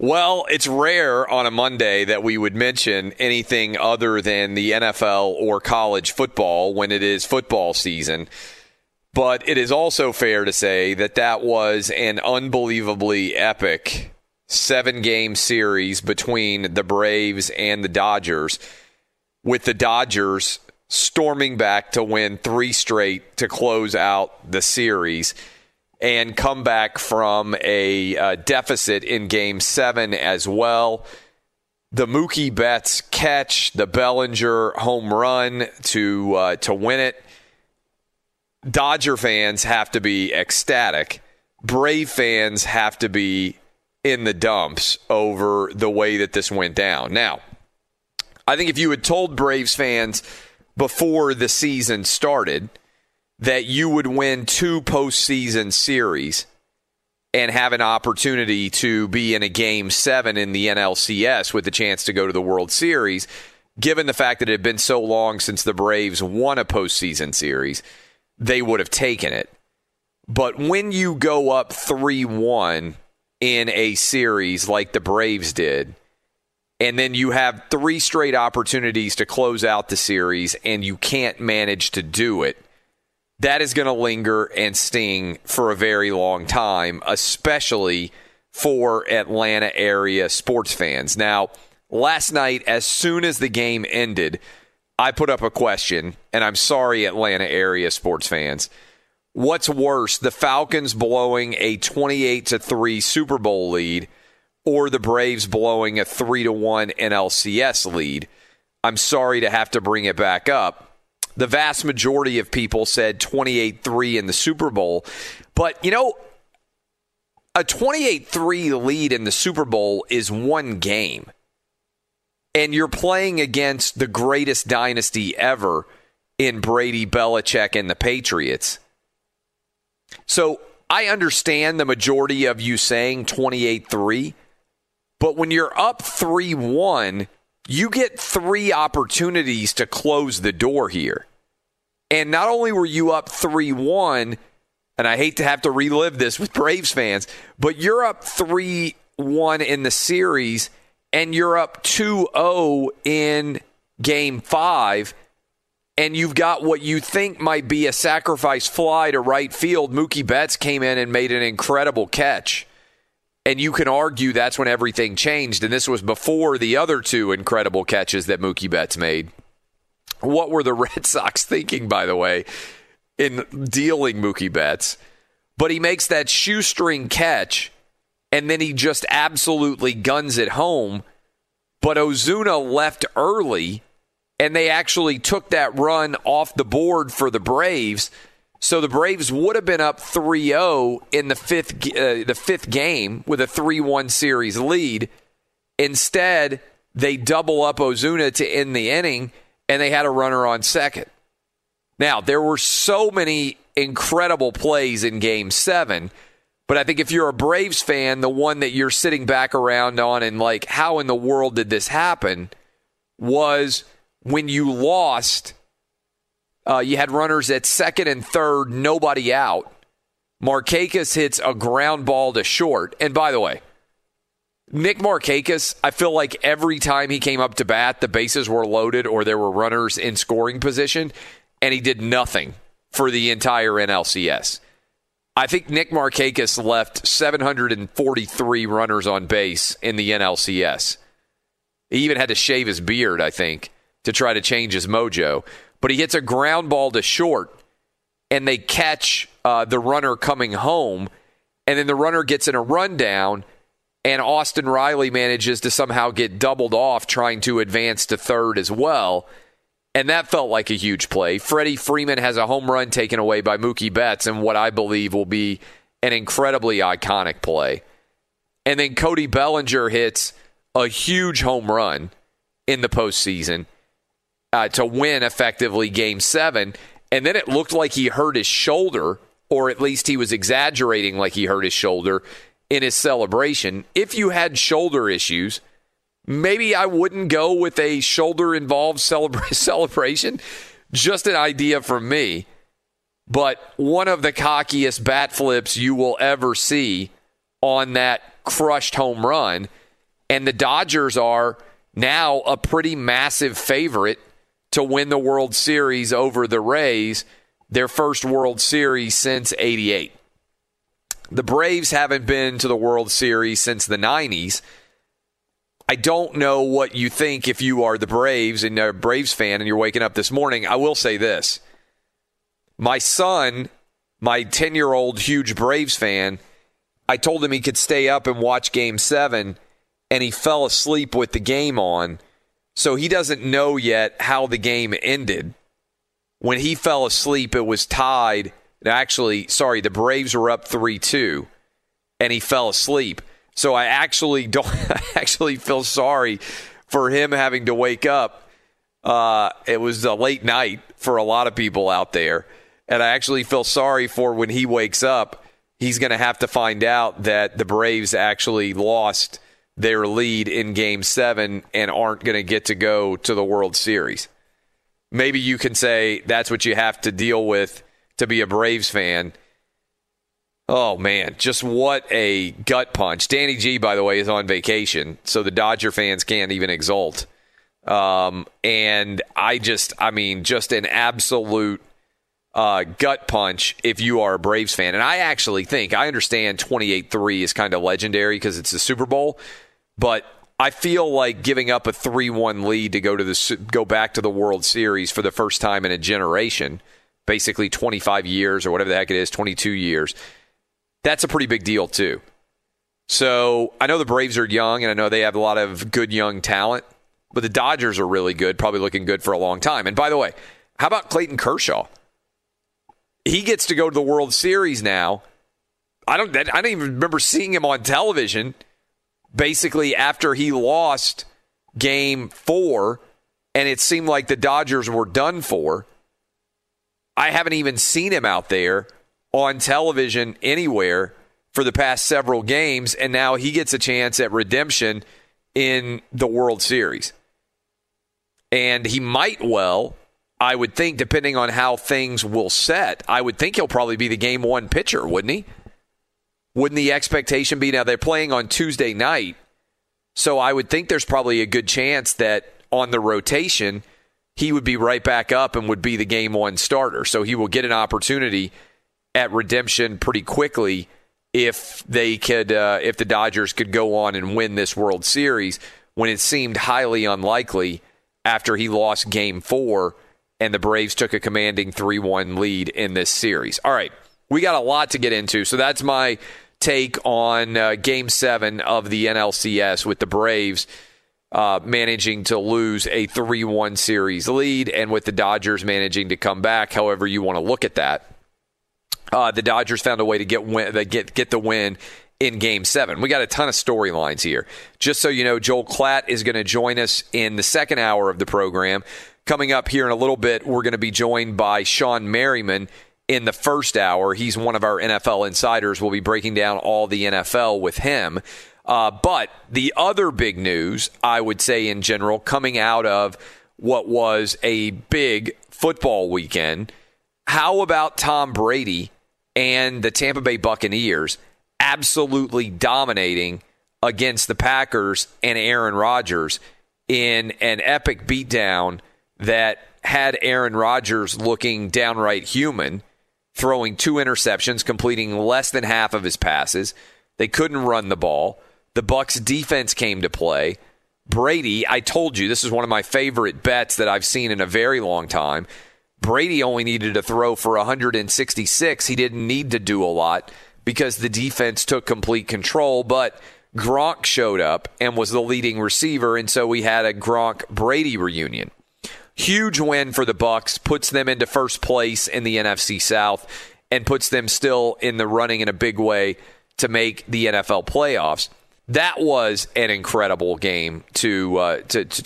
Well, it's rare on a Monday that we would mention anything other than the NFL or college football when it is football season. But it is also fair to say that that was an unbelievably epic 7-game series between the Braves and the Dodgers, with the Dodgers storming back to win 3 straight to close out the series and come back from a deficit in Game 7 as well. The Mookie Betts catch, the Bellinger home run to win it. Dodger fans have to be ecstatic. Brave fans have to be in the dumps over the way that this went down. Now, I think if you had told Braves fans before the season started that you would win 2 postseason series and have an opportunity to be in a Game 7 in the NLCS with the chance to go to the World Series, given the fact that it had been so long since the Braves won a postseason series, they would have taken it. But when you go up 3-1 in a series like the Braves did, and then you have 3 straight opportunities to close out the series and you can't manage to do it, that is going to linger and sting for a very long time, especially for Atlanta area sports fans. Now, last night, as soon as the game ended, I put up a question, and I'm sorry, Atlanta area sports fans. What's worse, the Falcons blowing a 28-3 Super Bowl lead or the Braves blowing a 3-1 NLCS lead? I'm sorry to have to bring it back up. The vast majority of people said 28-3 in the Super Bowl. But, you know, a 28-3 lead in the Super Bowl is one game. And you're playing against the greatest dynasty ever in Brady, Belichick, and the Patriots. So I understand the majority of you saying 28-3. But when you're up 3-1, you get 3 opportunities to close the door here. And not only were you up 3-1, and I hate to have to relive this with Braves fans, but you're up 3-1 in the series, and you're up 2-0 in Game 5, and you've got what you think might be a sacrifice fly to right field. Mookie Betts came in and made an incredible catch. And you can argue that's when everything changed, and this was before the other two incredible catches that Mookie Betts made. What were the Red Sox thinking, by the way, in dealing Mookie Betts? But he makes that shoestring catch, and then he just absolutely guns it home. But Ozuna left early, and they actually took that run off the board for the Braves. So the Braves would have been up 3-0 in the fifth game with a 3-1 series lead. Instead, they double up Ozuna to end the inning, and they had a runner on second. Now, there were so many incredible plays in Game 7, but I think if you're a Braves fan, the one that you're sitting back around on and like, how in the world did this happen, was when you lost... you had runners at second and third, nobody out. Markakis hits a ground ball to short. And by the way, Nick Markakis, I feel like every time he came up to bat, the bases were loaded or there were runners in scoring position, and he did nothing for the entire NLCS. I think Nick Markakis left 743 runners on base in the NLCS. He even had to shave his beard, I think, to try to change his mojo. But he hits a ground ball to short, and they catch the runner coming home, and then the runner gets in a rundown, and Austin Riley manages to somehow get doubled off trying to advance to third as well, and that felt like a huge play. Freddie Freeman has a home run taken away by Mookie Betts in what I believe will be an incredibly iconic play. And then Cody Bellinger hits a huge home run in the postseason, to win effectively Game 7, and then it looked like he hurt his shoulder, or at least he was exaggerating like he hurt his shoulder in his celebration. If you had shoulder issues, maybe I wouldn't go with a shoulder-involved celebration. Just an idea from me. But one of the cockiest bat flips you will ever see on that crushed home run, and the Dodgers are now a pretty massive favorite to win the World Series over the Rays, their first World Series since '88. The Braves haven't been to the World Series since the 90s. I don't know what you think if you are the Braves and a Braves fan and you're waking up this morning. I will say this. My son, my 10-year-old huge Braves fan, I told him he could stay up and watch Game 7, and he fell asleep with the game on. So he doesn't know yet how the game ended. When he fell asleep, it was tied. The Braves were up 3-2, and he fell asleep. So I actually feel sorry for him having to wake up. It was a late night for a lot of people out there, and I actually feel sorry for when he wakes up, he's going to have to find out that the Braves actually lost their lead in Game 7 and aren't going to get to go to the World Series. Maybe you can say that's what you have to deal with to be a Braves fan. Oh, man, just what a gut punch. Danny G, by the way, is on vacation, so the Dodger fans can't even exult. And just an absolute gut punch if you are a Braves fan. And I actually think, I understand 28-3 is kind of legendary because it's the Super Bowl, but I feel like giving up a 3-1 lead to go back to the World Series for the first time in a generation, basically 25 years or whatever the heck it is, 22 years, that's a pretty big deal too. So I know the Braves are young, and I know they have a lot of good young talent, but the Dodgers are really good, probably looking good for a long time. And by the way, how about Clayton Kershaw? He gets to go to the World Series now. I don't even remember seeing him on television. Basically, after he lost Game 4, and it seemed like the Dodgers were done for, I haven't even seen him out there on television anywhere for the past several games, and now he gets a chance at redemption in the World Series. And he might well I would think, depending on how things will set, I would think he'll probably be the game one pitcher, wouldn't he? Wouldn't the expectation be, now they're playing on Tuesday night, so I would think there's probably a good chance that on the rotation, he would be right back up and would be the game one starter. So he will get an opportunity at redemption pretty quickly if they could, if the Dodgers could go on and win this World Series, when it seemed highly unlikely after he lost Game 4 and the Braves took a commanding 3-1 lead in this series. All right, we got a lot to get into, so that's my take on Game 7 of the NLCS with the Braves managing to lose a 3-1 series lead, and with the Dodgers managing to come back, however you want to look at that. The Dodgers found a way to get the win in Game 7. We got a ton of storylines here. Just so you know, Joel Klatt is going to join us in the second hour of the program. Coming up here in a little bit, we're going to be joined by Sean Merriman in the first hour. He's one of our NFL insiders. We'll be breaking down all the NFL with him. But the other big news, I would say in general, coming out of what was a big football weekend, how about Tom Brady and the Tampa Bay Buccaneers absolutely dominating against the Packers and Aaron Rodgers in an epic beatdown that had Aaron Rodgers looking downright human, throwing 2 interceptions, completing less than half of his passes. They couldn't run the ball. The Bucs defense came to play. Brady, I told you, this is one of my favorite bets that I've seen in a very long time. Brady only needed to throw for 166. He didn't need to do a lot because the defense took complete control, but Gronk showed up and was the leading receiver, and so we had a Gronk-Brady reunion. Huge win for the Bucs, puts them into first place in the NFC South and puts them still in the running in a big way to make the NFL playoffs. That was an incredible game to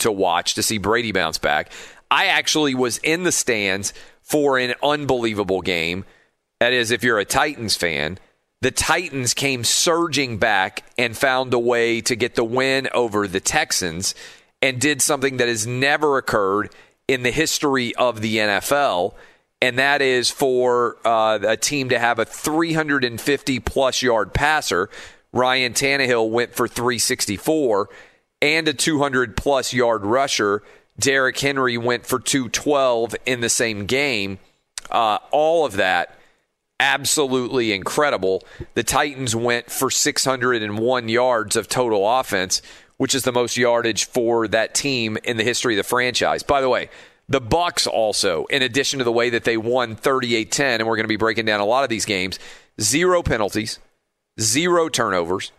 watch, to see Brady bounce back. I actually was in the stands for an unbelievable game. That is, if you're a Titans fan, the Titans came surging back and found a way to get the win over the Texans and did something that has never occurred in the history of the NFL, and that is for a team to have a 350-plus yard passer. Ryan Tannehill went for 364, and a 200-plus yard rusher, Derrick Henry, went for 212 in the same game. All of that absolutely incredible. The Titans went for 601 yards of total offense, which is the most yardage for that team in the history of the franchise. By the way, the Bucs also, in addition to the way that they won 38-10, and we're going to be breaking down a lot of these games, 0 penalties, 0 turnovers,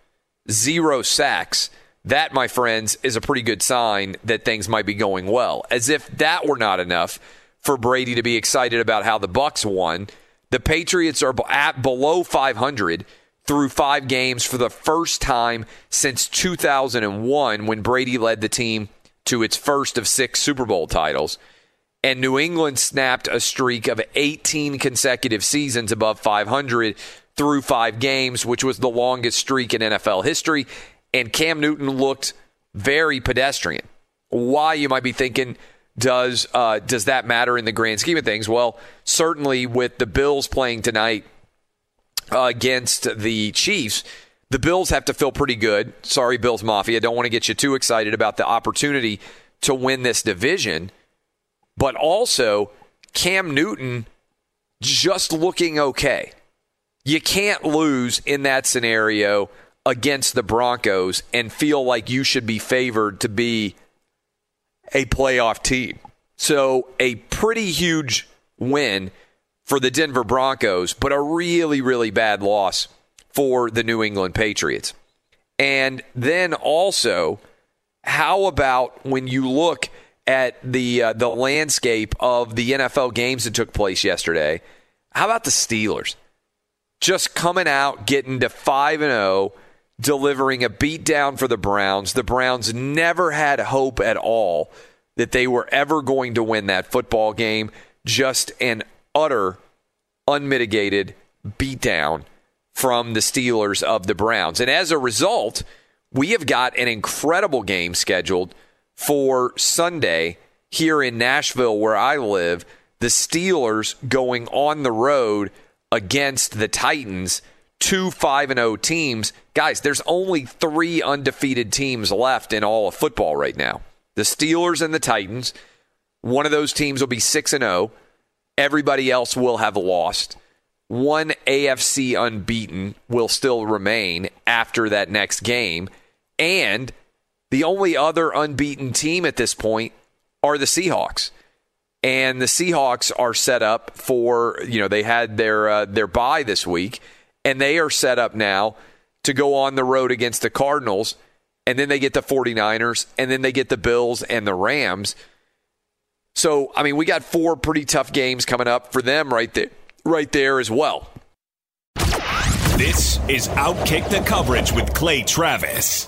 0 sacks. That, my friends, is a pretty good sign that things might be going well. As if that were not enough for Brady to be excited about how the Bucs won, the Patriots are at below 500 through 5 games for the first time since 2001, when Brady led the team to its first of 6 Super Bowl titles. And New England snapped a streak of 18 consecutive seasons above 500 through 5 games, which was the longest streak in NFL history. And Cam Newton looked very pedestrian. Why, you might be thinking, does that matter in the grand scheme of things? Well, certainly with the Bills playing tonight against the Chiefs, the Bills have to feel pretty good. Sorry, Bills Mafia, don't want to get you too excited about the opportunity to win this division. But also, Cam Newton just looking okay. You can't lose in that scenario against the Broncos and feel like you should be favored to be a playoff team. So a pretty huge win for the Denver Broncos, but a really, really bad loss for the New England Patriots. And then also, how about when you look at the landscape of the NFL games that took place yesterday, how about the Steelers? Just coming out, getting to 5-0, delivering a beatdown for the Browns. The Browns never had hope at all that they were ever going to win that football game. Just an utter, unmitigated beatdown from the Steelers of the Browns. And as a result, we have got an incredible game scheduled for Sunday here in Nashville where I live, the Steelers going on the road against the Titans, two 5-0 teams. Guys, there's only three undefeated teams left in all of football right now. The Steelers and the Titans. One of those teams will be 6-0. Everybody else will have lost. One AFC unbeaten will still remain after that next game. And the only other unbeaten team at this point are the Seahawks. And the Seahawks are set up for, you know, they had their bye this week. And they are set up now to go on the road against the Cardinals. And then they get the 49ers. And then they get the Bills and the Rams. So, I mean, we got four pretty tough games coming up for them right there as well. This is Outkick the Coverage with Clay Travis.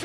James.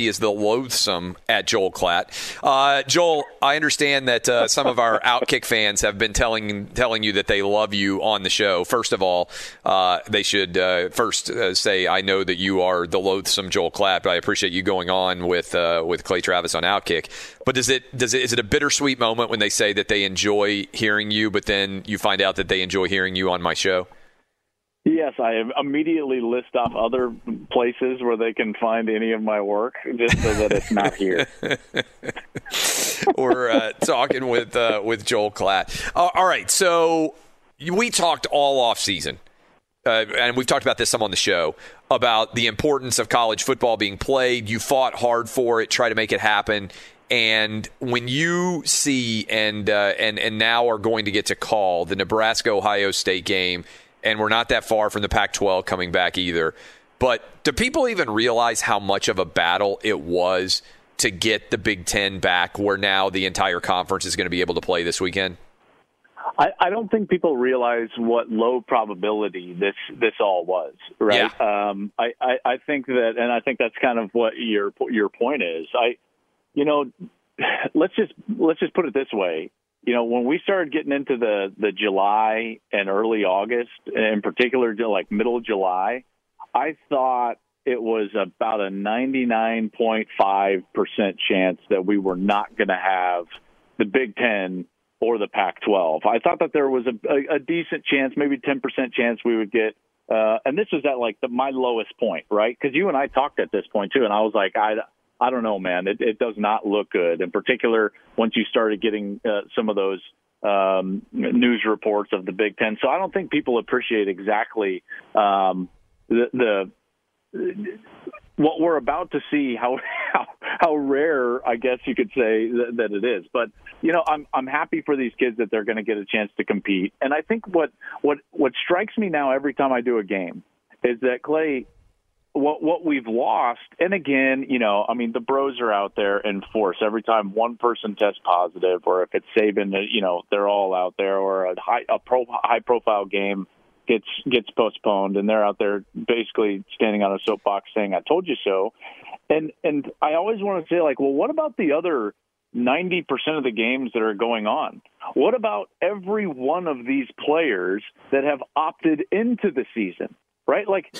He is the loathsome at Joel Klatt. Joel, I understand that some of our Outkick fans have been telling you that they love you on the show. First of all, they should say, I know that you are the loathsome Joel Klatt, but I appreciate you going on with Clay Travis on Outkick. But is it a bittersweet moment when they say that they enjoy hearing you, but then you find out that they enjoy hearing you on my show? Yes, I immediately list off other places where they can find any of my work just so that it's not here. We're talking with Joel Klatt. All right, so we talked all offseason, and we've talked about this some on the show, about the importance of college football being played. You fought hard for it, try to make it happen. And when you see and now are going to get to call the Nebraska-Ohio State game, and we're not that far from the Pac-12 coming back either. But do people even realize how much of a battle it was to get the Big Ten back where now the entire conference is going to be able to play this weekend? I don't think people realize what low probability this all was, right? Yeah. I think that, and I think that's kind of what your point is. Let's just put it this way. You know, when we started getting into the July and early August, in particular, like middle July, I thought it was about a 99.5% chance that we were not going to have the Big Ten or the Pac-12. I thought that there was a decent chance, maybe 10% chance we would get. And this was at like my lowest point, right? Because you and I talked at this point, too, and I was like, I don't know, man. It does not look good. In particular, once you started getting some of those news reports of the Big Ten. So I don't think people appreciate exactly what we're about to see. How rare, I guess you could say that it is. But you know, I'm happy for these kids that they're going to get a chance to compete. And I think what strikes me now every time I do a game is that, Clay, What we've lost, and again, you know, I mean, the bros are out there in force. Every time one person tests positive, or if it's Saban, you know, they're all out there, or a high-profile game gets postponed, and they're out there basically standing on a soapbox saying, I told you so. And I always want to say, like, well, what about the other 90% of the games that are going on? What about every one of these players that have opted into the season, right? Like,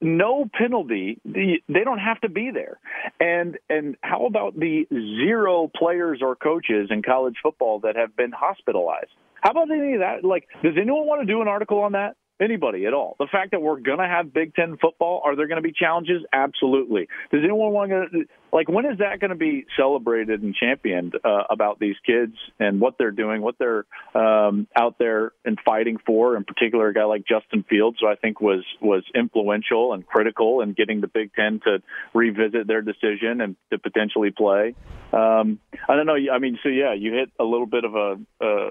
no penalty. They don't have to be there. And how about the zero players or coaches in college football that have been hospitalized? How about any of that? Like, does anyone want to do an article on that? Anybody at all? The fact that we're going to have Big Ten football, are there going to be challenges? Absolutely. Does anyone want to, like, when is that going to be celebrated and championed about these kids and what they're doing, what they're out there and fighting for? In particular, a guy like Justin Fields, who I think was influential and critical in getting the Big Ten to revisit their decision and to potentially play. I don't know. I mean, so yeah, you hit a little bit of a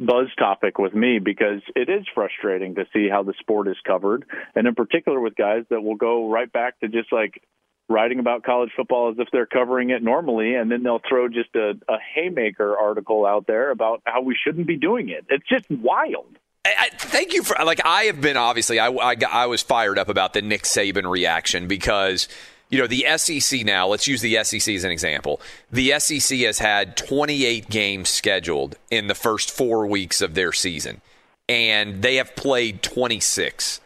buzz topic with me because it is frustrating to see how the sport is covered, and in particular with guys that will go right back to just like writing about college football as if they're covering it normally, and then they'll throw just a haymaker article out there about how we shouldn't be doing it. It's just wild. I thank you for, like, I have been, obviously, I was fired up about the Nick Saban reaction because, you know, the SEC now, let's use the SEC as an example. The SEC has had 28 games scheduled in the first 4 weeks of their season, and they have played 26.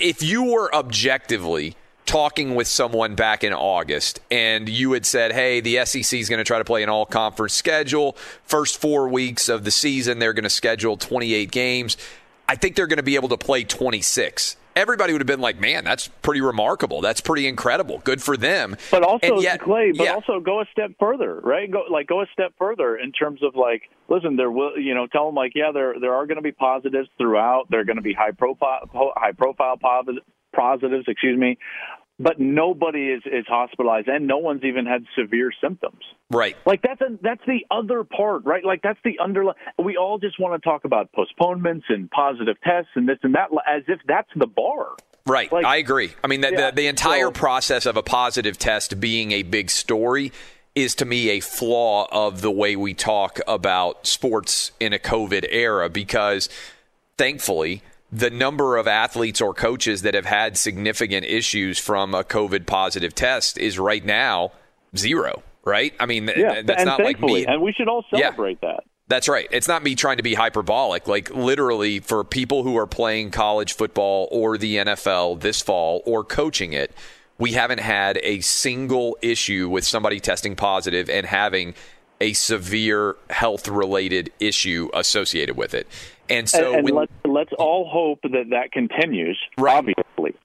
If you were objectively talking with someone back in August and you had said, hey, the SEC is going to try to play an all-conference schedule, first 4 weeks of the season, they're going to schedule 28 games, I think they're going to be able to play 26. Everybody would have been like, man, that's pretty remarkable. That's pretty incredible. Good for them. But also, yet, Clay, but yeah, also go a step further, right? Go a step further in terms of, like, listen, there will, you know, tell them, like, yeah, there are going to be positives throughout. They're going to be high profile positives, but nobody is hospitalized, and no one's even had severe symptoms. Right. Like, that's the other part, right? Like, that's the underlying. We all just want to talk about postponements and positive tests and this and that as if that's the bar. Right. Like, I agree. I mean, the entire process of a positive test being a big story is, to me, a flaw of the way we talk about sports in a COVID era because, thankfully, the number of athletes or coaches that have had significant issues from a COVID positive test is right now zero, right? I mean, that's not like me. And we should all celebrate that. That's right. It's not me trying to be hyperbolic. Like, literally, for people who are playing college football or the NFL this fall or coaching it, we haven't had a single issue with somebody testing positive and having a severe health-related issue associated with it. And so, and let's all hope that that continues, right.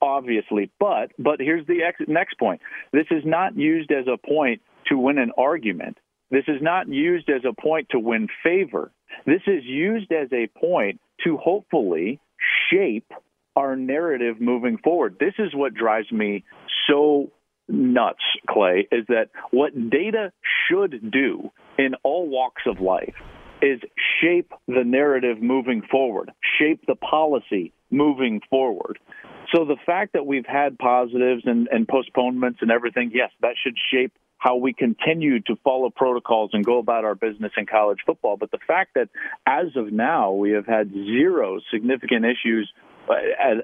Obviously. But here's the next point. This is not used as a point to win an argument. This is not used as a point to win favor. This is used as a point to hopefully shape our narrative moving forward. This is what drives me so nuts, Clay, is that what data should do in all walks of life is shape the narrative moving forward, shape the policy moving forward. So the fact that we've had positives and postponements and everything, yes, that should shape how we continue to follow protocols and go about our business in college football. But the fact that as of now, we have had zero significant issues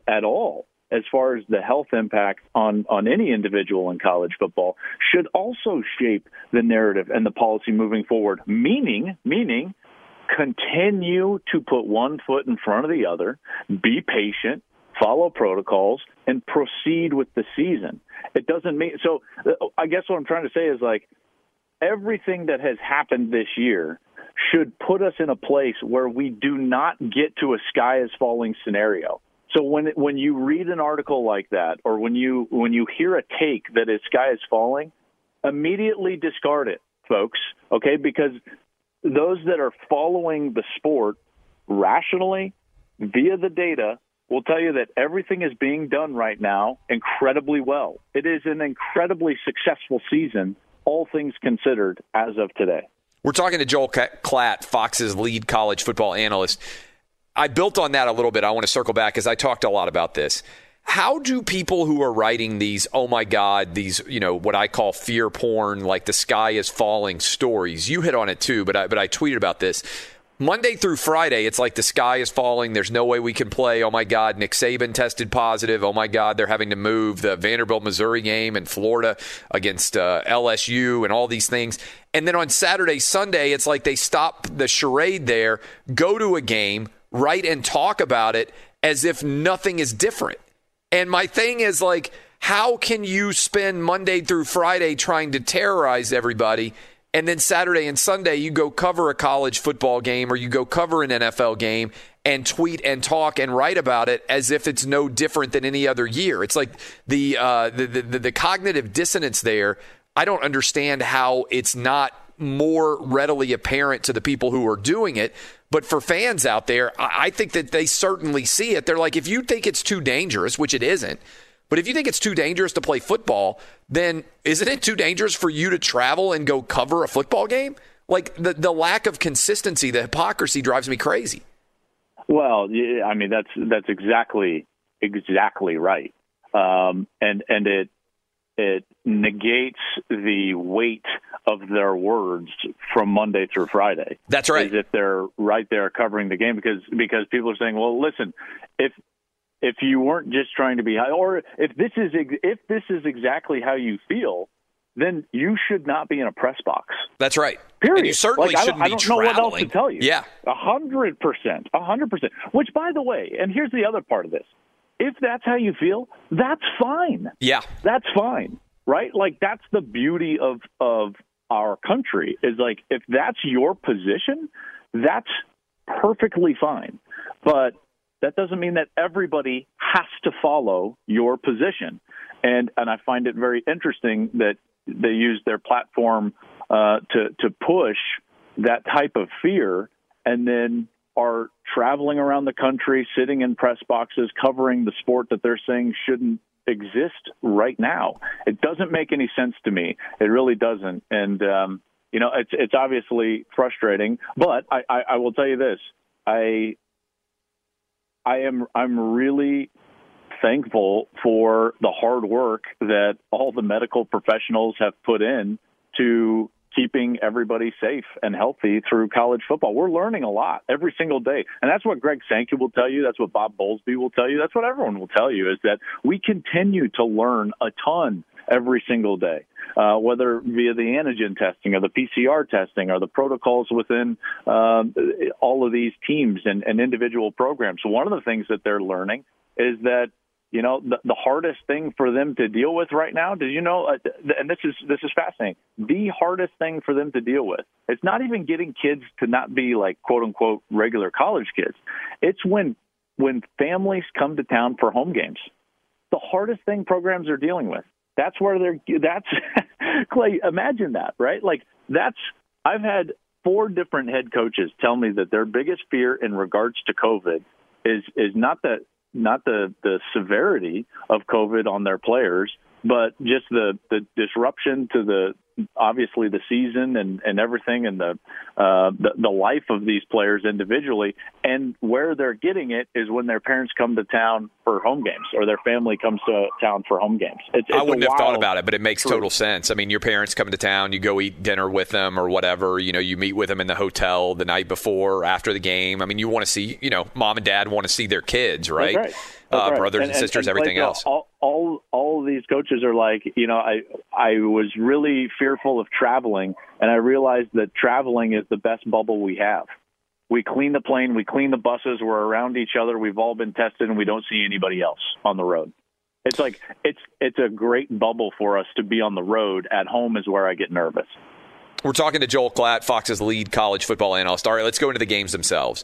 at all as far as the health impact on any individual in college football should also shape the narrative and the policy moving forward, meaning continue to put one foot in front of the other, be patient, follow protocols, and proceed with the season. It doesn't mean – so I guess what I'm trying to say is, like, everything that has happened this year should put us in a place where we do not get to a sky-is-falling scenario. So when you read an article like that, or when you hear a take that is sky is falling, immediately discard it, folks, okay? Because those that are following the sport rationally via the data will tell you that everything is being done right now incredibly well. It is an incredibly successful season, all things considered, as of today. We're talking to Joel Klatt, Fox's lead college football analyst. I built on that a little bit. I want to circle back because I talked a lot about this. How do people who are writing these, oh my God, these, you know, what I call fear porn, like the sky is falling stories? You hit on it too, but I tweeted about this. Monday through Friday, it's like the sky is falling. There's no way we can play. Oh my God, Nick Saban tested positive. Oh my God, they're having to move the Vanderbilt, Missouri game and Florida against LSU and all these things. And then on Saturday, Sunday, it's like they stop the charade there, go to a game, write and talk about it as if nothing is different. And my thing is, like, how can you spend Monday through Friday trying to terrorize everybody, and then Saturday and Sunday you go cover a college football game or you go cover an NFL game and tweet and talk and write about it as if it's no different than any other year? It's like the cognitive dissonance there. I don't understand how it's not more readily apparent to the people who are doing it. But for fans out there, I think that they certainly see it. They're like, if you think it's too dangerous, which it isn't, but if you think it's too dangerous to play football, then isn't it too dangerous for you to travel and go cover a football game? Like, the lack of consistency, the hypocrisy drives me crazy. Well, yeah, I mean, that's exactly right. And it negates the weight of their words from Monday through Friday. That's right. As if they're right there covering the game, because people are saying, well, listen, if you weren't just trying to be high, or if this is exactly how you feel, then you should not be in a press box. That's right. Period. And you certainly shouldn't be traveling. I don't know what else to tell you. Yeah. 100%. Which, by the way, and here's the other part of this. If that's how you feel, that's fine. Yeah. That's fine, right? Like, that's the beauty of our country, is like, if that's your position, that's perfectly fine. But that doesn't mean that everybody has to follow your position. And I find it very interesting that they use their platform to push that type of fear, and then are traveling around the country, sitting in press boxes, covering the sport that they're saying shouldn't exist right now. It doesn't make any sense to me. It really doesn't. And, you know, it's obviously frustrating, but I will tell you this. I'm really thankful for the hard work that all the medical professionals have put in to keeping everybody safe and healthy through college football. We're learning a lot every single day. And that's what Greg Sankey will tell you. That's what Bob Bowlesby will tell you. That's what everyone will tell you, is that we continue to learn a ton every single day, whether via the antigen testing or the PCR testing or the protocols within all of these teams and individual programs. So one of the things that they're learning is that, you know, the hardest thing for them to deal with right now, did you know, and this is fascinating, the hardest thing for them to deal with, it's not even getting kids to not be like, quote unquote, regular college kids. It's when families come to town for home games. The hardest thing programs are dealing with. That's where that's Clay, imagine that, right? Like I've had four different head coaches tell me that their biggest fear in regards to COVID is not the severity of COVID on their players, but just the disruption to obviously the season and everything, and the life of these players individually. And where they're getting it is when their parents come to town for home games, or their family comes to town for home games. I wouldn't have thought about it, but it makes total sense. I mean, your parents come to town, you go eat dinner with them or whatever, you know, you meet with them in the hotel the night before or after the game. I mean, you want to see, you know, mom and dad want to see their kids, right? That's right. Brothers and sisters, and everything else. All these coaches are like, you know, I was really fearful of traveling, and I realized that traveling is the best bubble we have. We clean the plane, we clean the buses, we're around each other, we've all been tested, and we don't see anybody else on the road. It's like it's a great bubble for us to be on the road. At home is where I get nervous. We're talking to Joel Klatt, Fox's lead college football analyst. All right, let's go into the games themselves.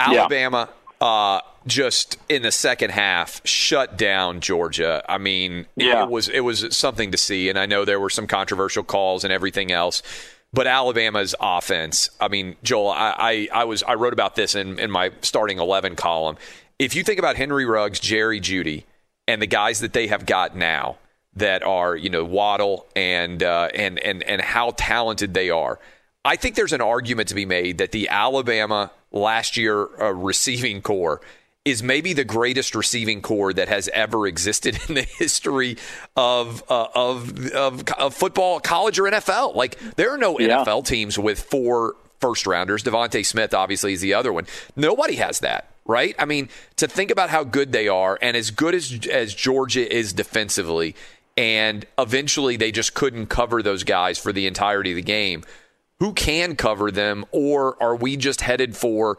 Alabama. Yeah. Just in the second half, shut down Georgia. I mean, yeah. It was something to see, and I know there were some controversial calls and everything else, but Alabama's offense, I mean, Joel, I wrote about this in my starting 11 column. If you think about Henry Ruggs, Jerry Jeudy, and the guys that they have got now that are, you know, Waddle and how talented they are, I think there's an argument to be made that the Alabama last year receiving core is maybe the greatest receiving core that has ever existed in the history of football, college or NFL. Like, there are no NFL teams with four first-rounders. Devontae Smith, obviously, is the other one. Nobody has that, right? I mean, to think about how good they are, and as good as Georgia is defensively, and eventually they just couldn't cover those guys for the entirety of the game. Who can cover them, or are we just headed for,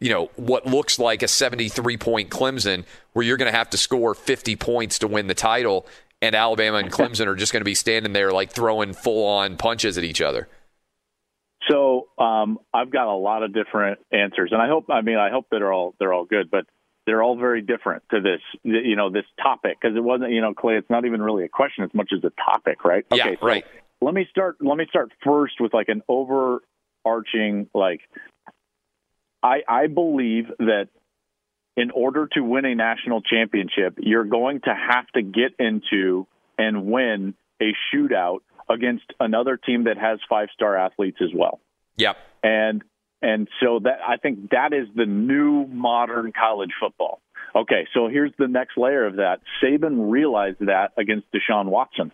you know, what looks like a 73-point Clemson where you're going to have to score 50 points to win the title, and Alabama and Clemson are just going to be standing there like throwing full-on punches at each other? So I've got a lot of different answers, and I hope they're all good, but they're all very different to this, you know, this topic, because it wasn't, you know, Clay, it's not even really a question as much as a topic, right? Okay, yeah, right. So, Let me start first with like an overarching, like, I believe that in order to win a national championship, you're going to have to get into and win a shootout against another team that has five-star athletes as well. Yep. And so that, I think that is the new modern college football. Okay, so here's the next layer of that. Saban realized that against Deshaun Watson.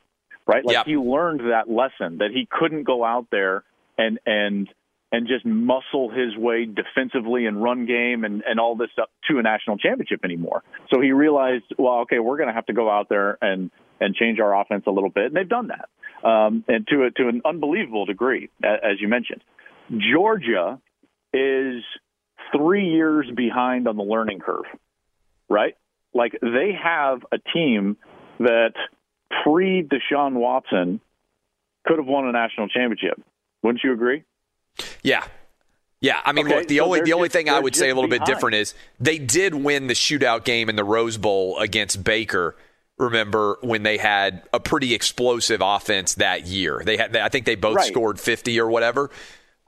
Right, like, yep. He learned that lesson, that he couldn't go out there and just muscle his way defensively and run game and all this stuff to a national championship anymore. So he realized, well, okay, we're going to have to go out there and change our offense a little bit, and they've done that, and to an unbelievable degree, as you mentioned. Georgia is 3 years behind on the learning curve, right? Like, they have a team that pre-Deshaun Watson could have won a national championship. Wouldn't you agree? Yeah. Yeah. I mean, okay, look, the only thing I would say a little bit different is they did win the shootout game in the Rose Bowl against Baker, remember, when they had a pretty explosive offense that year. They had, I think they both scored 50 or whatever.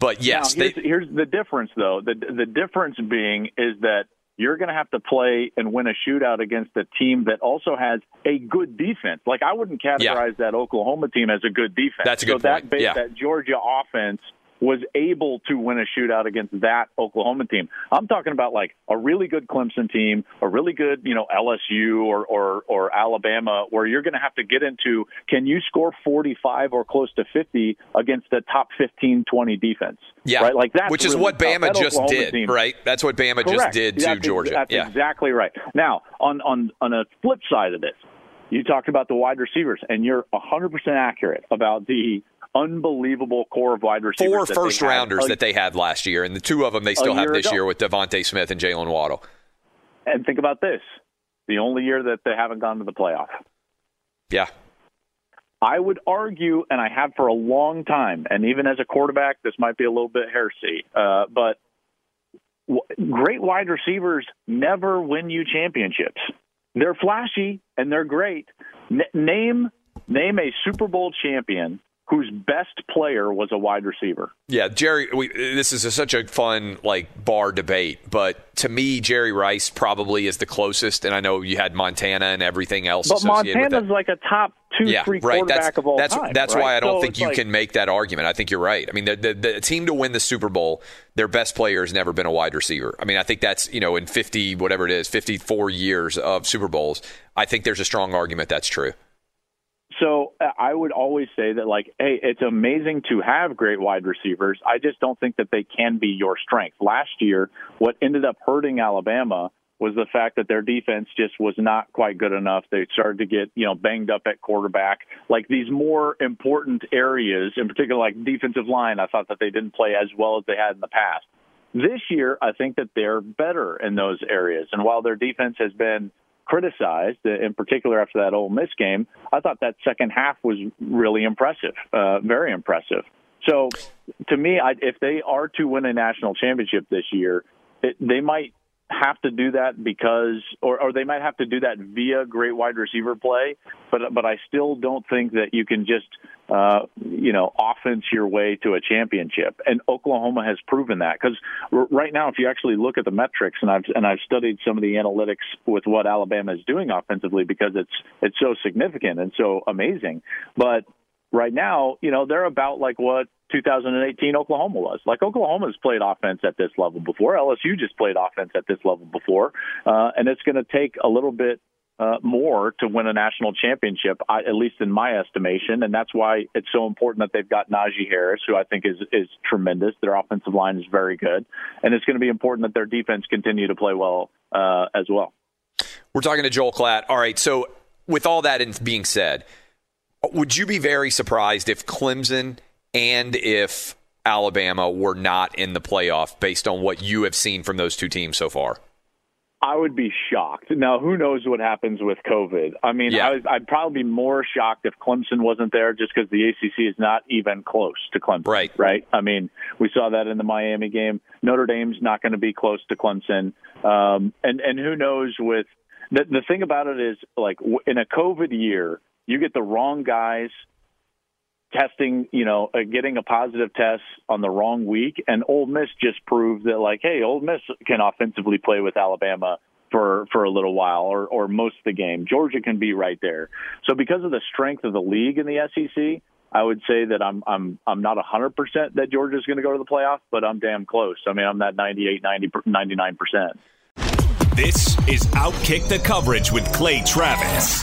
But, yes. Now, here's the difference, though. The difference being is that you're going to have to play and win a shootout against a team that also has a good defense. Like, I wouldn't categorize that Oklahoma team as a good defense. That's a good point. That Georgia offense was able to win a shootout against that Oklahoma team. I'm talking about like a really good Clemson team, a really good, you know, LSU or Alabama, where you're going to have to get into, can you score 45 or close to 50 against a top 15, 20 defense? Yeah, right? Like that's which is really what Bama just did, team. Right? That's what Bama just did to Georgia. That's exactly right. Now, on a flip side of this, you talked about the wide receivers, and you're 100% accurate about the unbelievable core of wide receivers. 4 first-rounders that they had last year, and the 2 of them they still have this year with Devontae Smith and Jalen Waddle. And think about this, the only year that they haven't gone to the playoff. Yeah. I would argue, and I have for a long time, and even as a quarterback, this might be a little bit heresy, but great wide receivers never win you championships. They're flashy, and they're great. Name a Super Bowl champion whose best player was a wide receiver. Yeah, Jerry, this is such a fun bar debate, but to me, Jerry Rice probably is the closest, and I know you had Montana and everything else but associated with that. But Montana's like a top 2-3 quarterback of all time. That's why I don't think you can make that argument. I think you're right. I mean, the team to win the Super Bowl, their best player has never been a wide receiver. I mean, I think that's, in 54 years of Super Bowls, I think there's a strong argument that's true. So I would always say that, hey, it's amazing to have great wide receivers. I just don't think that they can be your strength. Last year, what ended up hurting Alabama was the fact that their defense just was not quite good enough. They started to get, banged up at quarterback. Like these more important areas, in particular like defensive line, I thought that they didn't play as well as they had in the past. This year, I think that they're better in those areas. And while their defense has been criticized, in particular after that Ole Miss game, I thought that second half was really impressive, very impressive. So to me, if they are to win a national championship this year, they might have to do that because, or they might have to do that via great wide receiver play, but I still don't think that you can just, offense your way to a championship. And Oklahoma has proven that, because right now, if you actually look at the metrics, and I've studied some of the analytics with what Alabama is doing offensively, because it's so significant and so amazing. But right now, they're about like what 2018 Oklahoma was. Like Oklahoma's played offense at this level before. LSU just played offense at this level before. And it's going to take a little bit more to win a national championship, at least in my estimation. And that's why it's so important that they've got Najee Harris, who I think is tremendous. Their offensive line is very good. And it's going to be important that their defense continue to play well as well. We're talking to Joel Klatt. All right, so with all that being said, would you be very surprised if Clemson and if Alabama were not in the playoff based on what you have seen from those two teams so far? I would be shocked. Now, who knows what happens with COVID? I mean, yeah. I'd probably be more shocked if Clemson wasn't there, just because the ACC is not even close to Clemson. Right. I mean, we saw that in the Miami game. Notre Dame's not going to be close to Clemson. And who knows with – the thing about it is, in a COVID year, you get the wrong guys testing, getting a positive test on the wrong week. And Ole Miss just proved that, hey, Ole Miss can offensively play with Alabama for a little while or most of the game. Georgia can be right there. So because of the strength of the league in the SEC, I would say that I'm not 100% that Georgia's going to go to the playoff, but I'm damn close. I mean, I'm that 99%. This is Outkick the Coverage with Clay Travis.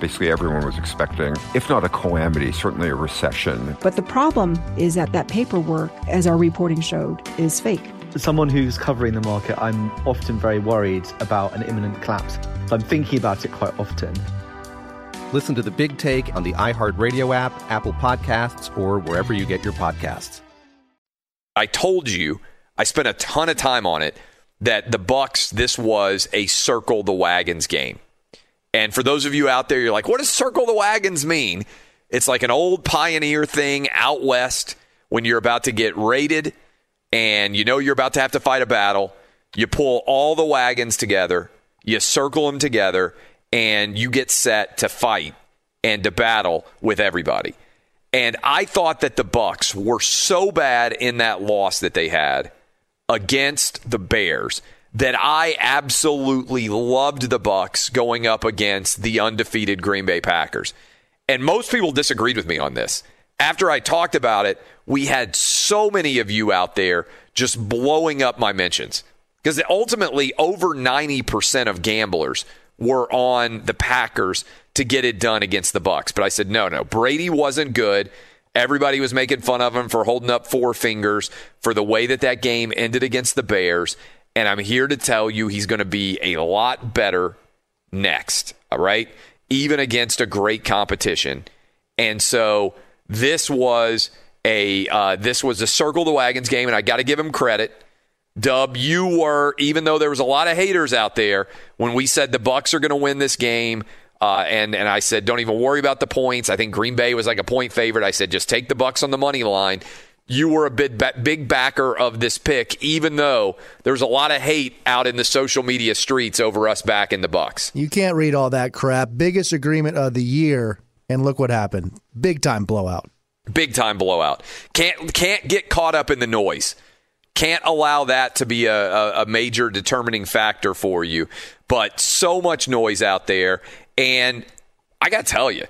Basically everyone was expecting, if not a calamity, certainly a recession. But the problem is that paperwork, as our reporting showed, is fake. As someone who's covering the market, I'm often very worried about an imminent collapse. I'm thinking about it quite often. Listen to The Big Take on the iHeartRadio app, Apple Podcasts, or wherever you get your podcasts. I told you, I spent a ton of time on it, that the Bucks, this was a circle the wagons game. And for those of you out there, you're like, what does circle the wagons mean? It's like an old pioneer thing out west when you're about to get raided and you know you're about to have to fight a battle. You pull all the wagons together, you circle them together, and you get set to fight and to battle with everybody. And I thought that the Bucks were so bad in that loss that they had against the Bears that I absolutely loved the Bucks going up against the undefeated Green Bay Packers. And most people disagreed with me on this. After I talked about it, we had so many of you out there just blowing up my mentions. Because ultimately, over 90% of gamblers were on the Packers to get it done against the Bucks. But I said, no, Brady wasn't good. Everybody was making fun of him for holding up four fingers for the way that game ended against the Bears. And I'm here to tell you he's going to be a lot better next, all right? Even against a great competition. And so this was a circle the wagons game, and I got to give him credit. Dub, you were, even though there was a lot of haters out there, when we said the Bucks are going to win this game, and I said, don't even worry about the points. I think Green Bay was like a point favorite. I said, just take the Bucks on the money line. You were a big backer of this pick, even though there's a lot of hate out in the social media streets over us back in the Bucks. You can't read all that crap. Biggest agreement of the year, and look what happened. Big time blowout. Can't get caught up in the noise. Can't allow that to be a major determining factor for you. But so much noise out there, and I got to tell you,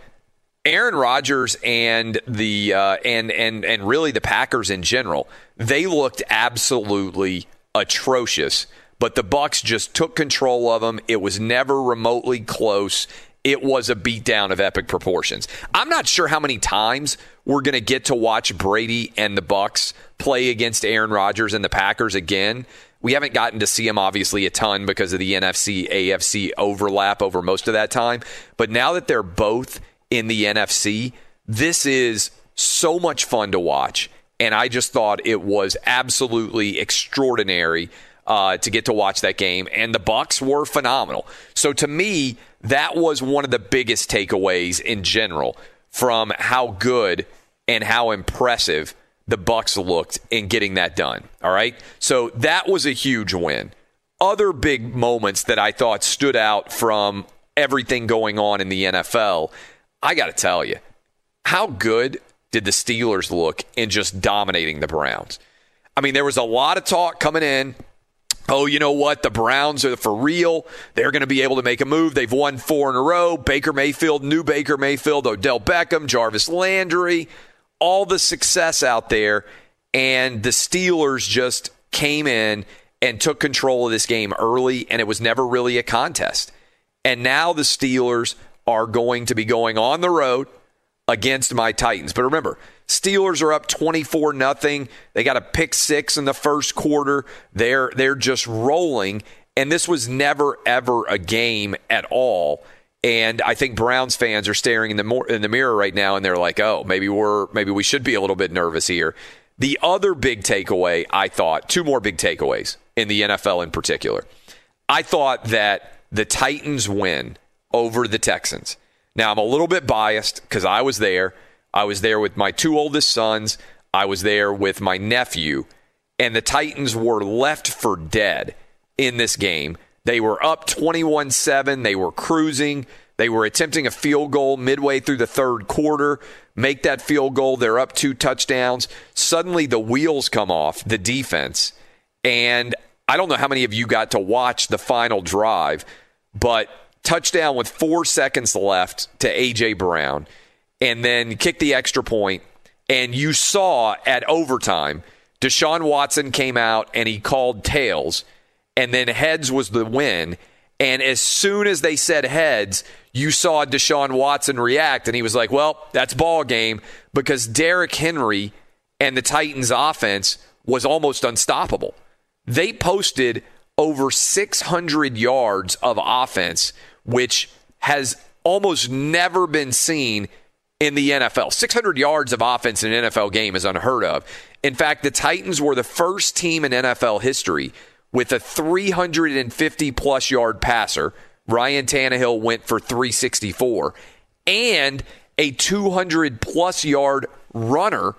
Aaron Rodgers and the and really the Packers in general, they looked absolutely atrocious. But the Bucks just took control of them. It was never remotely close. It was a beatdown of epic proportions. I'm not sure how many times we're going to get to watch Brady and the Bucks play against Aaron Rodgers and the Packers again. We haven't gotten to see him, obviously, a ton because of the NFC-AFC overlap over most of that time. But now that they're both in the NFC, this is so much fun to watch. And I just thought it was absolutely extraordinary to get to watch that game. And the Bucs were phenomenal. So to me, that was one of the biggest takeaways in general from how good and how impressive the Bucs looked in getting that done. All right. So that was a huge win. Other big moments that I thought stood out from everything going on in the NFL, I got to tell you, how good did the Steelers look in just dominating the Browns? I mean, there was a lot of talk coming in. Oh, you know what? The Browns are for real. They're going to be able to make a move. They've won 4 in a row. Baker Mayfield, Odell Beckham, Jarvis Landry, all the success out there. And the Steelers just came in and took control of this game early, and it was never really a contest. And now the Steelers are going to be going on the road against my Titans. But remember, Steelers are up 24-0. They got a pick six in the first quarter. They're just rolling, and this was never, ever a game at all. And I think Browns fans are staring in the mirror right now, and they're like, oh, maybe we should be a little bit nervous here. The other big takeaway, I thought, two more big takeaways in the NFL in particular. I thought that the Titans win over the Texans. Now, I'm a little bit biased because I was there. I was there with my 2 oldest sons. I was there with my nephew. And the Titans were left for dead in this game. They were up 21-7. They were cruising. They were attempting a field goal midway through the third quarter. Make that field goal. They're up 2 touchdowns. Suddenly, the wheels come off the defense. And I don't know how many of you got to watch the final drive, but touchdown with 4 seconds left to A.J. Brown, and then kick the extra point. And you saw at overtime, Deshaun Watson came out and he called tails, and then heads was the win. And as soon as they said heads, you saw Deshaun Watson react, and he was like, well, that's ball game, because Derrick Henry and the Titans offense was almost unstoppable. They posted over 600 yards of offense, which has almost never been seen in the NFL. 600 yards of offense in an NFL game is unheard of. In fact, the Titans were the first team in NFL history with a 350-plus yard passer. Ryan Tannehill went for 364, and a 200-plus yard runner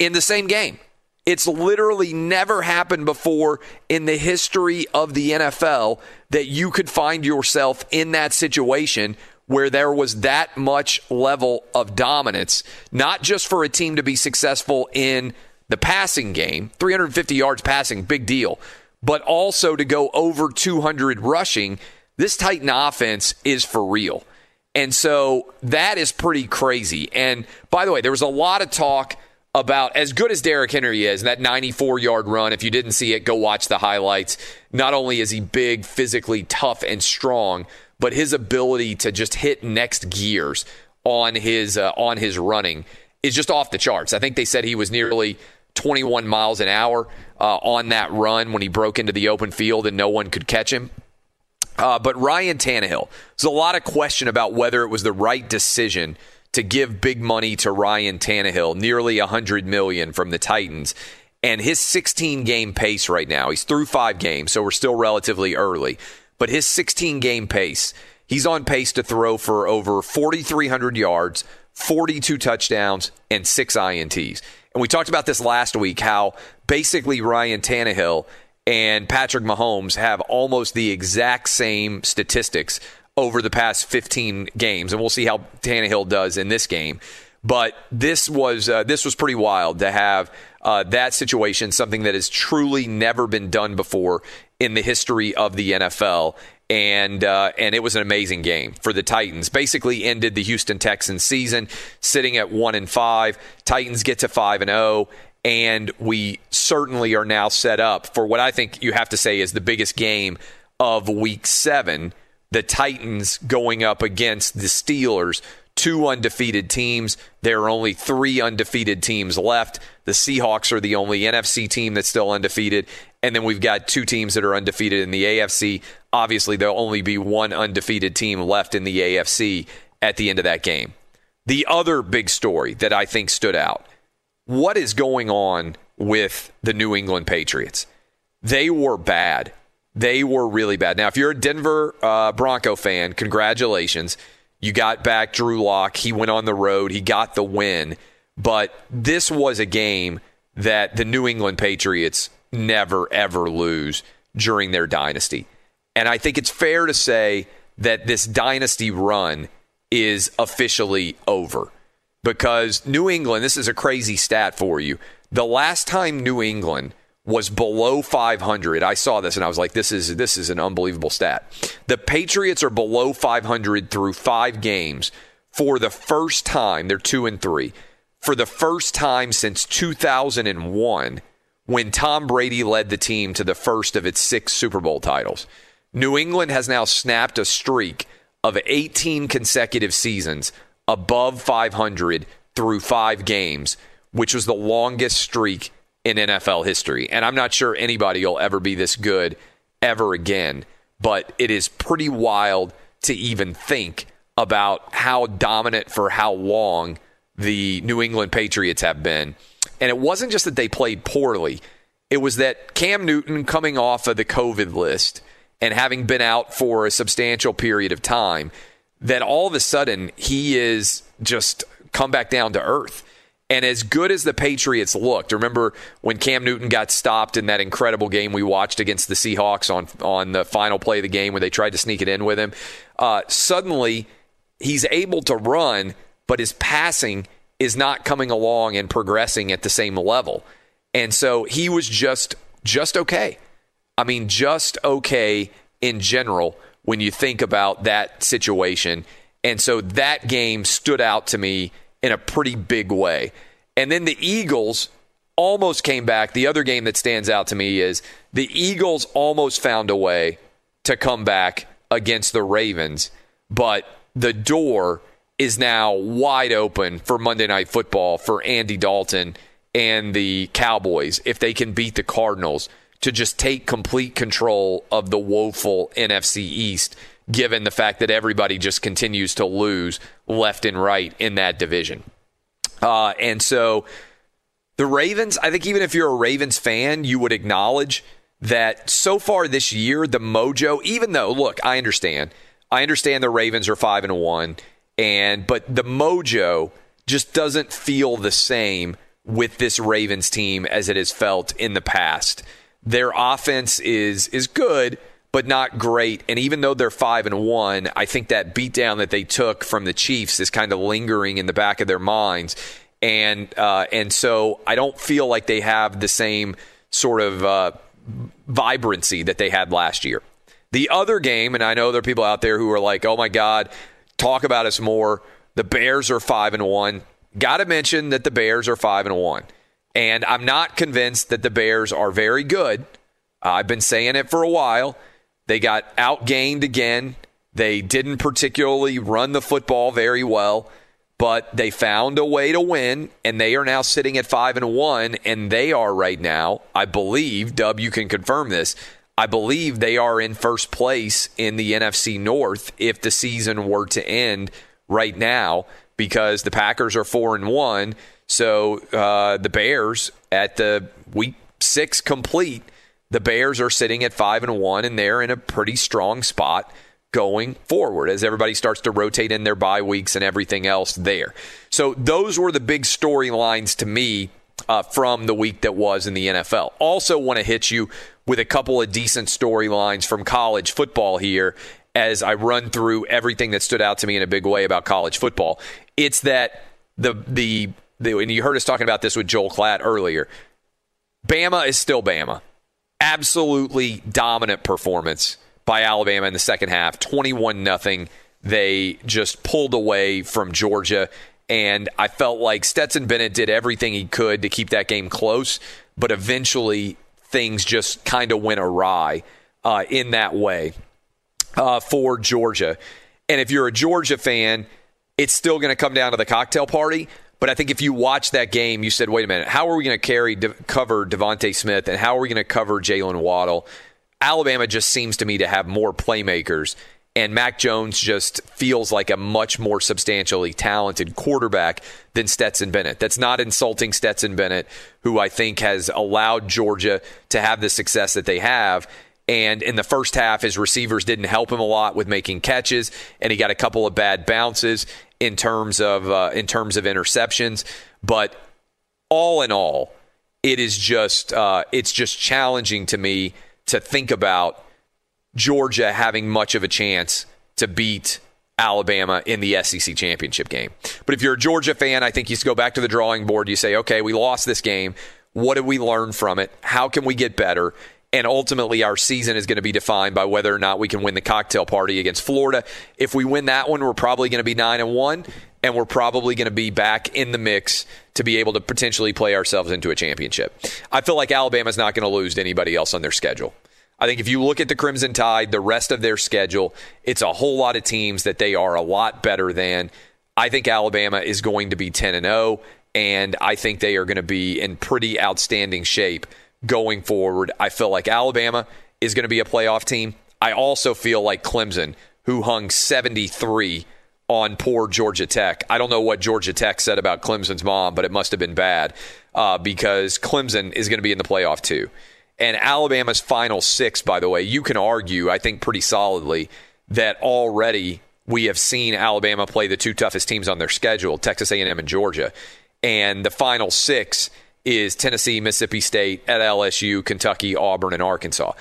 in the same game. It's literally never happened before in the history of the NFL that you could find yourself in that situation where there was that much level of dominance, not just for a team to be successful in the passing game, 350 yards passing, big deal, but also to go over 200 rushing. This Titan offense is for real. And so that is pretty crazy. And by the way, there was a lot of talk about, as good as Derrick Henry is, that 94-yard run, if you didn't see it, go watch the highlights. Not only is he big, physically tough, and strong, but his ability to just hit next gears on his running is just off the charts. I think they said he was nearly 21 miles an hour on that run when he broke into the open field and no one could catch him. But Ryan Tannehill, there's a lot of question about whether it was the right decision to give big money to Ryan Tannehill, nearly $100 million from the Titans. And his 16-game pace right now, he's through 5 games, so we're still relatively early. But his 16-game pace, he's on pace to throw for over 4,300 yards, 42 touchdowns, and 6 INTs. And we talked about this last week, how basically Ryan Tannehill and Patrick Mahomes have almost the exact same statistics over the past 15 games, and we'll see how Tannehill does in this game. But this was pretty wild to have that situation, something that has truly never been done before in the history of the NFL, and it was an amazing game for the Titans. Basically ended the Houston Texans season, sitting at 1-5. Titans get to 5-0, and we certainly are now set up for what I think you have to say is the biggest game of Week 7. The Titans going up against the Steelers, 2 undefeated teams. There are only 3 undefeated teams left. The Seahawks are the only NFC team that's still undefeated. And then we've got two teams that are undefeated in the AFC. Obviously, there'll only be one undefeated team left in the AFC at the end of that game. The other big story that I think stood out, what is going on with the New England Patriots? They were bad. They were really bad. Now, if you're a Denver Bronco fan, congratulations. You got back Drew Lock. He went on the road. He got the win. But this was a game that the New England Patriots never, ever lose during their dynasty. And I think it's fair to say that this dynasty run is officially over. Because New England, this is a crazy stat for you. The last time New England was below 500. I saw this and I was like, this is an unbelievable stat. The Patriots are below 500 through 5 games for the first time. They're 2-3. For the first time since 2001, when Tom Brady led the team to the first of its 6 Super Bowl titles. New England has now snapped a streak of 18 consecutive seasons above 500 through 5 games, which was the longest streak in NFL history. And I'm not sure anybody will ever be this good ever again, but it is pretty wild to even think about how dominant for how long the New England Patriots have been. And it wasn't just that they played poorly. It was that Cam Newton, coming off of the COVID list and having been out for a substantial period of time, that all of a sudden he is just come back down to earth. And as good as the Patriots looked, remember when Cam Newton got stopped in that incredible game we watched against the Seahawks on the final play of the game where they tried to sneak it in with him? Suddenly, he's able to run, but his passing is not coming along and progressing at the same level. And so he was just okay. I mean, just okay in general when you think about that situation. And so that game stood out to me in a pretty big way. And then the Eagles almost came back. The other game that stands out to me is the Eagles almost found a way to come back against the Ravens, but the door is now wide open for Monday Night Football for Andy Dalton and the Cowboys, if they can beat the Cardinals, to just take complete control of the woeful NFC East, given the fact that everybody just continues to lose left and right in that division. And so the Ravens, I think even if you're a Ravens fan, you would acknowledge that so far this year, the mojo, even though, look, I understand the Ravens are 5-1, but the mojo just doesn't feel the same with this Ravens team as it has felt in the past. Their offense is good, but not great. And even though they're 5-1, I think that beatdown that they took from the Chiefs is kind of lingering in the back of their minds. And so I don't feel like they have the same sort of vibrancy that they had last year. The other game, and I know there are people out there who are like, oh my God, talk about us more. The Bears are 5-1. Got to mention that the Bears are 5-1. And I'm not convinced that the Bears are very good. I've been saying it for a while. They got outgained again. They didn't particularly run the football very well, but they found a way to win, and they are now sitting at 5-1, and they are right now, I believe, Dub, you can confirm this, I believe they are in first place in the NFC North if the season were to end right now, because the Packers are 4-1, so the Bears at the week 6 complete, the Bears are sitting at 5-1, and they're in a pretty strong spot going forward as everybody starts to rotate in their bye weeks and everything else there. So those were the big storylines to me from the week that was in the NFL. Also want to hit you with a couple of decent storylines from college football here as I run through everything that stood out to me in a big way about college football. It's that the and you heard us talking about this with Joel Klatt earlier, Bama is still Bama. Absolutely dominant performance by Alabama in the second half, 21-0. They just pulled away from Georgia, and I felt like Stetson Bennett did everything he could to keep that game close, but eventually things just kind of went awry in that way for Georgia. And if you're a Georgia fan, it's still going to come down to the cocktail party, But I think if you watch that game, you said, wait a minute, how are we going to cover Devontae Smith, and how are we going to cover Jaylen Waddle? Alabama just seems to me to have more playmakers, and Mac Jones just feels like a much more substantially talented quarterback than Stetson Bennett. That's not insulting Stetson Bennett, who I think has allowed Georgia to have the success that they have. And in the first half, his receivers didn't help him a lot with making catches, and he got a couple of bad bounces in terms of interceptions. But all in all, it is just it's just challenging to me to think about Georgia having much of a chance to beat Alabama in the SEC championship game. But if you're a Georgia fan, I think you go back to the drawing board. You say, okay, we lost this game. What did we learn from it? How can we get better? And ultimately, our season is going to be defined by whether or not we can win the cocktail party against Florida. If we win that one, we're probably going to be 9-1, and we're probably going to be back in the mix to be able to potentially play ourselves into a championship. I feel like Alabama's not going to lose to anybody else on their schedule. I think if you look at the Crimson Tide, the rest of their schedule, it's a whole lot of teams that they are a lot better than. I think Alabama is going to be 10-0, and I think they are going to be in pretty outstanding shape going forward. I feel like Alabama is going to be a playoff team. I also feel like Clemson, who hung 73 on poor Georgia Tech. I don't know what Georgia Tech said about Clemson's mom, but it must have been bad because Clemson is going to be in the playoff too. And Alabama's final six, by the way, you can argue, I think pretty solidly, that already we have seen Alabama play the two toughest teams on their schedule, Texas A&M and Georgia. And the final six is Tennessee, Mississippi State, at LSU, Kentucky, Auburn, and Arkansas.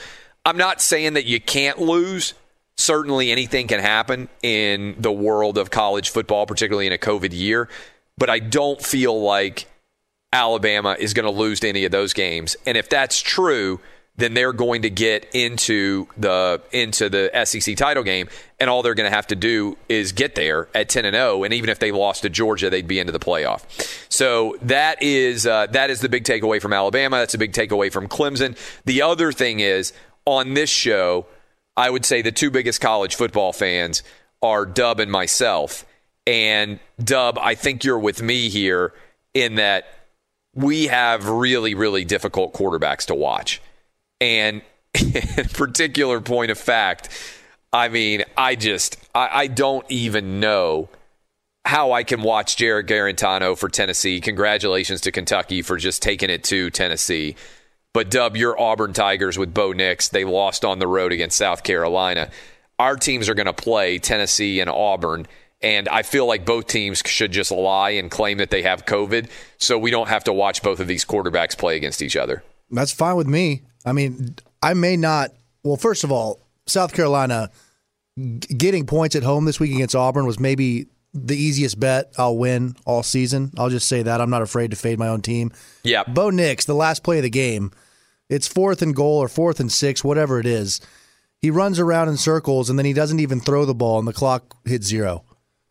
I'm not saying that you can't lose. Certainly anything can happen in the world of college football, particularly in a COVID year. But I don't feel like Alabama is going to lose to any of those games. And if that's true, then they're going to get into the SEC title game. And all they're going to have to do is get there at 10-0. And even if they lost to Georgia, they'd be into the playoff. So that is the big takeaway from Alabama. That's a big takeaway from Clemson. The other thing is, on this show, I would say the two biggest college football fans are Dub and myself. And Dub, I think you're with me here in that we have really, really difficult quarterbacks to watch. And in particular point of fact, I mean, I don't even know how I can watch Jared Garantano for Tennessee. Congratulations to Kentucky for just taking it to Tennessee. But, Dub, your Auburn Tigers with Bo Nix, they lost on the road against South Carolina. Our teams are going to play Tennessee and Auburn, and I feel like both teams should just lie and claim that they have COVID so we don't have to watch both of these quarterbacks play against each other. That's fine with me. I mean, I may not. Well, first of all, South Carolina getting points at home this week against Auburn was maybe the easiest bet I'll win all season. I'll just say that. I'm not afraid to fade my own team. Yeah. Bo Nix, the last play of the game, it's 4th and goal or 4th and 6, whatever it is. He runs around in circles, and then he doesn't even throw the ball, and the clock hits 0.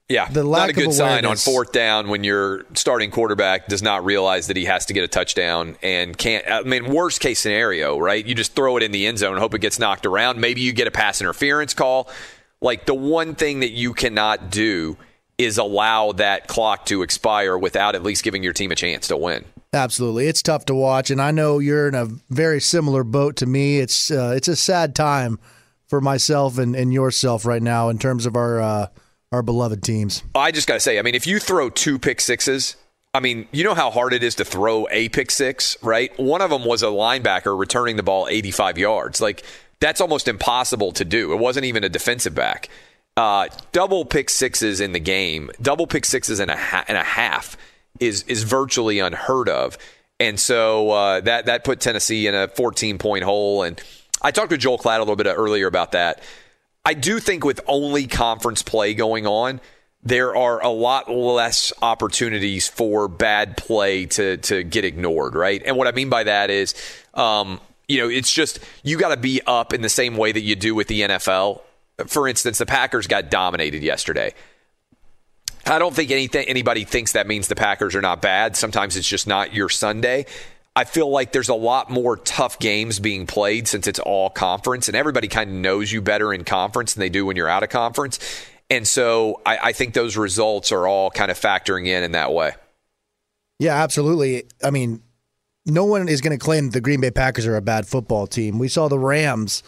Yeah, the lack not a good of sign on 4th down when your starting quarterback does not realize that he has to get a touchdown and can't. I mean, worst case scenario, right? You just throw it in the end zone, hope it gets knocked around. Maybe you get a pass interference call. Like, the one thing that you cannot do is allow that clock to expire without at least giving your team a chance to win. Absolutely. It's tough to watch, and I know you're in a very similar boat to me. It's a sad time for myself and yourself right now in terms of our beloved teams. I just got to say, I mean, if you throw 2 pick-6s, I mean, you know how hard it is to throw a pick-6, right? One of them was a linebacker returning the ball 85 yards. Like, that's almost impossible to do. It wasn't even a defensive back. Double pick-6s in the game, double pick-6s and a half is virtually unheard of. And so that put Tennessee in a 14-point hole. And I talked to Joel Klatt a little bit earlier about that. I do think with only conference play going on, there are a lot less opportunities for bad play to get ignored, right? And what I mean by that is, it's just you got to be up in the same way that you do with the NFL. For instance, the Packers got dominated yesterday. I don't think anybody thinks that means the Packers are not bad. Sometimes it's just not your Sunday. I feel like there's a lot more tough games being played since it's all conference, and everybody kind of knows you better in conference than they do when you're out of conference. And so I think those results are all kind of factoring in that way. Yeah, absolutely. I mean, no one is going to claim the Green Bay Packers are a bad football team. We saw the Rams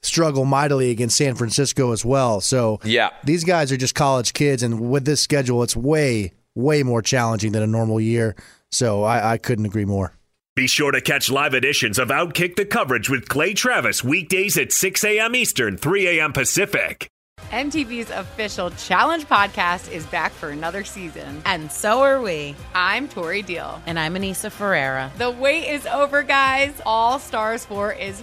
struggle mightily against San Francisco as well. So yeah, these guys are just college kids, and with this schedule, it's way, way more challenging than a normal year. So I couldn't agree more. Be sure to catch live editions of Outkick the Coverage with Clay Travis weekdays at 6 a.m. Eastern, 3 a.m. Pacific. MTV's official Challenge podcast is back for another season. And so are we. I'm Tori Deal. And I'm Anissa Ferreira. The wait is over, guys. All Stars 4 is